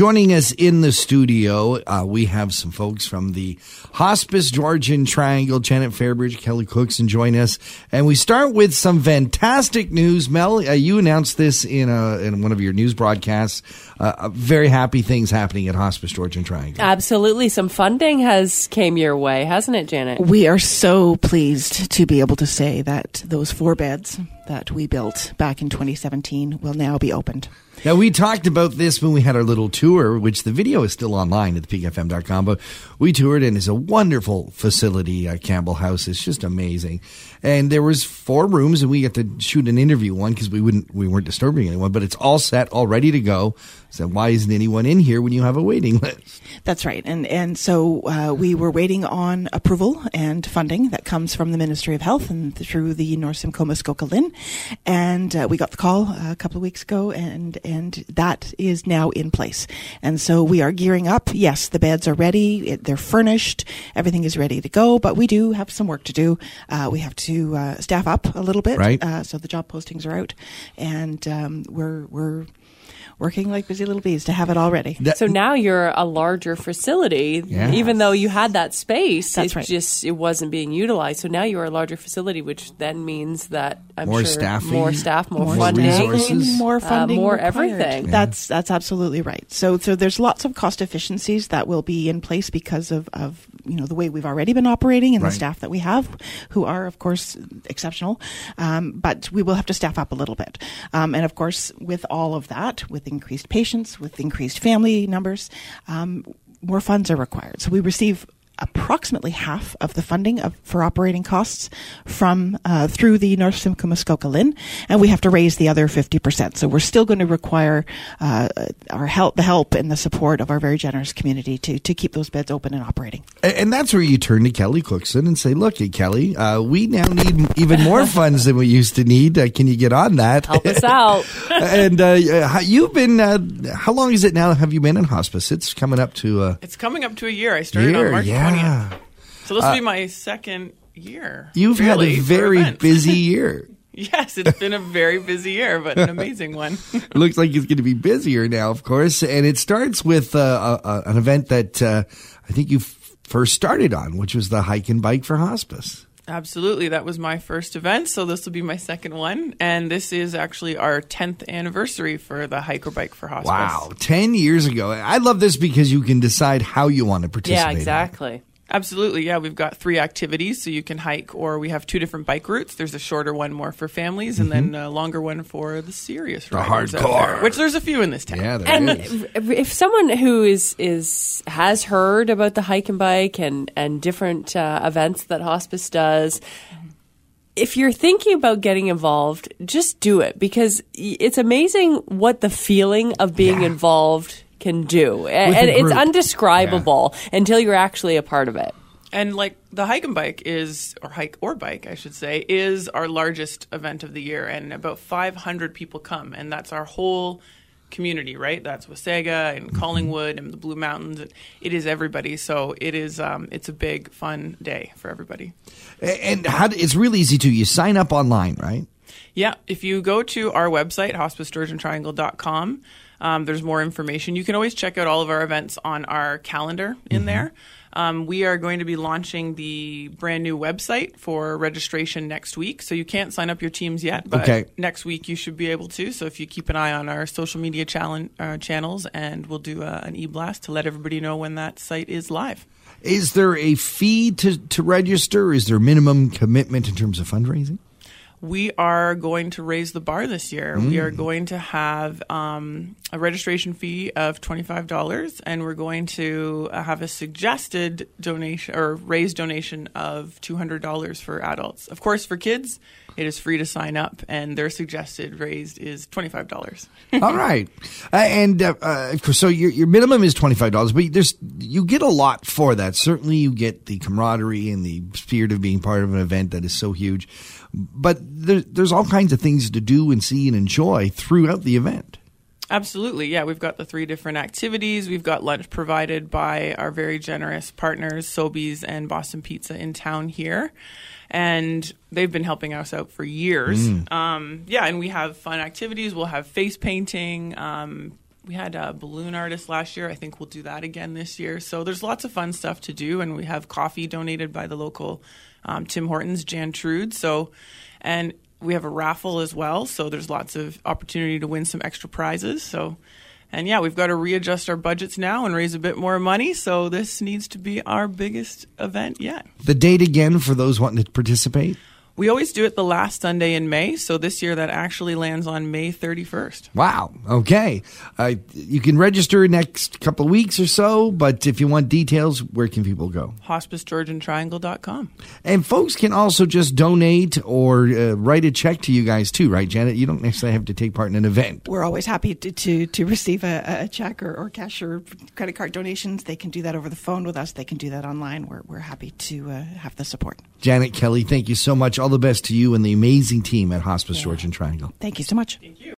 Joining us in the studio, we have some folks from the Hospice Georgian Triangle. Janet Fairbridge, Kelly Cookson join us. And we start with some fantastic news. Mel, you announced this in one of your news broadcasts. Very happy things happening at Hospice Georgian Triangle. Absolutely. Some funding has came your way, hasn't it, Janet? We are so pleased to be able to say that those 4 beds that we built back in 2017 will now be opened. Now, we talked about this when we had our little tour, which the video is still online at thepeakfm.com, but we toured and it's a wonderful facility. Campbell House is just amazing. And there was 4 rooms and we got to shoot an interview one because we weren't disturbing anyone, but it's all set, all ready to go. So why isn't anyone in here when you have a waiting list? That's right. And so we were waiting on approval and funding that comes from the Ministry of Health and through the North Simcoe Muskoka LHIN. And we got the call a couple of weeks ago, and that is now in place. And so we are gearing up. Yes, the beds are ready. They're furnished. Everything is ready to go. But we do have some work to do. We have to staff up a little bit. Right. So the job postings are out. And we're working like busy little bees to have it all ready. So now you're a larger facility, yes. Even though you had that space. That's right. Just it wasn't being utilized. So now you're a larger facility, which then means that I'm more sure staffing, more staff, more funding, resources, more funding, more everything. Yeah. That's absolutely right. So there's lots of cost efficiencies that will be in place because of the way we've already been operating and right. The staff that we have, who are of course exceptional. But we will have to staff up a little bit, and of course with all of that, with increased patients, with increased family numbers, more funds are required. So we receive approximately half of the funding for operating costs from through the North Simcoe Muskoka LHIN, and we have to raise the other 50%. So we're still going to require the help and the support of our very generous community to keep those beds open and operating. And that's where you turn to Kelly Cookson and say, "Look, Kelly, we now need even more funds than we used to need. Can you get on that? Help us out." And you've been how long is it now? Have you been in hospice? It's coming up to a year. I started on March. Yeah. So this will be my second year. You've had a very busy year. Yes, it's been a very busy year, but an amazing one. It looks like it's going to be busier now, of course. And it starts with an event that I think you first started on, which was the Hike and Bike for Hospice. Absolutely. That was my first event, so this will be my second one. And this is actually our 10th anniversary for the Hike or Bike for Hospice. Wow, 10 years ago. I love this because you can decide how you want to participate. Yeah, exactly. Absolutely. Yeah, we've got 3 activities, so you can hike, or we have 2 different bike routes. There's a shorter one more for families, and then a longer one for the serious riders. The hardcore. There, which there's a few in this town. Yeah, there is. If someone who has heard about the Hike and Bike and different events that hospice does, if you're thinking about getting involved, just do it, because it's amazing what the feeling of being involved can do. And it's indescribable until you're actually a part of it. And like the Hike and Bike is our largest event of the year, and about 500 people come, and that's our whole community, right? That's Wasaga and Collingwood and the Blue Mountains. It is everybody. So it is it's a big fun day for everybody. And it's really easy too. You sign up online, right? Yeah, if you go to our website, hospicegeorgiantriangle.com, there's more information. You can always check out all of our events on our calendar in there. We are going to be launching the brand new website for registration next week. So you can't sign up your teams yet, but next week you should be able to. So if you keep an eye on our social media channels, and we'll do an e-blast to let everybody know when that site is live. Is there a fee to register? Is there minimum commitment in terms of fundraising? We are going to raise the bar this year. We are going to have a registration fee of $25, and we're going to have a suggested donation or raised donation of $200 for adults. Of course, for kids, it is free to sign up, and their suggested raised is $25. All right. So your minimum is $25, but you get a lot for that. Certainly you get the camaraderie and the spirit of being part of an event that is so huge. But there's all kinds of things to do and see and enjoy throughout the event. Absolutely. Yeah, we've got the 3 different activities. We've got lunch provided by our very generous partners, Sobeys and Boston Pizza in town here. And they've been helping us out for years. And we have fun activities. We'll have face painting, We had a balloon artist last year. I think we'll do that again this year. So there's lots of fun stuff to do, and we have coffee donated by the local Tim Hortons, Jan Trude. So, and we have a raffle as well. So there's lots of opportunity to win some extra prizes. So, and yeah, we've got to readjust our budgets now and raise a bit more money. So this needs to be our biggest event yet. The date again for those wanting to participate? We always do it the last Sunday in May, so this year that actually lands on May 31st. Wow. Okay. You can register next couple of weeks or so, but if you want details, where can people go? HospiceGeorgianTriangle.com. And folks can also just donate or write a check to you guys too, right, Janet? You don't necessarily have to take part in an event. We're always happy to receive a check or cash or credit card donations. They can do that over the phone with us. They can do that online. We're happy to have the support. Janet, Kelly, thank you so much. All the best to you and the amazing team at Hospice Georgian Triangle. Thank you so much. Thank you.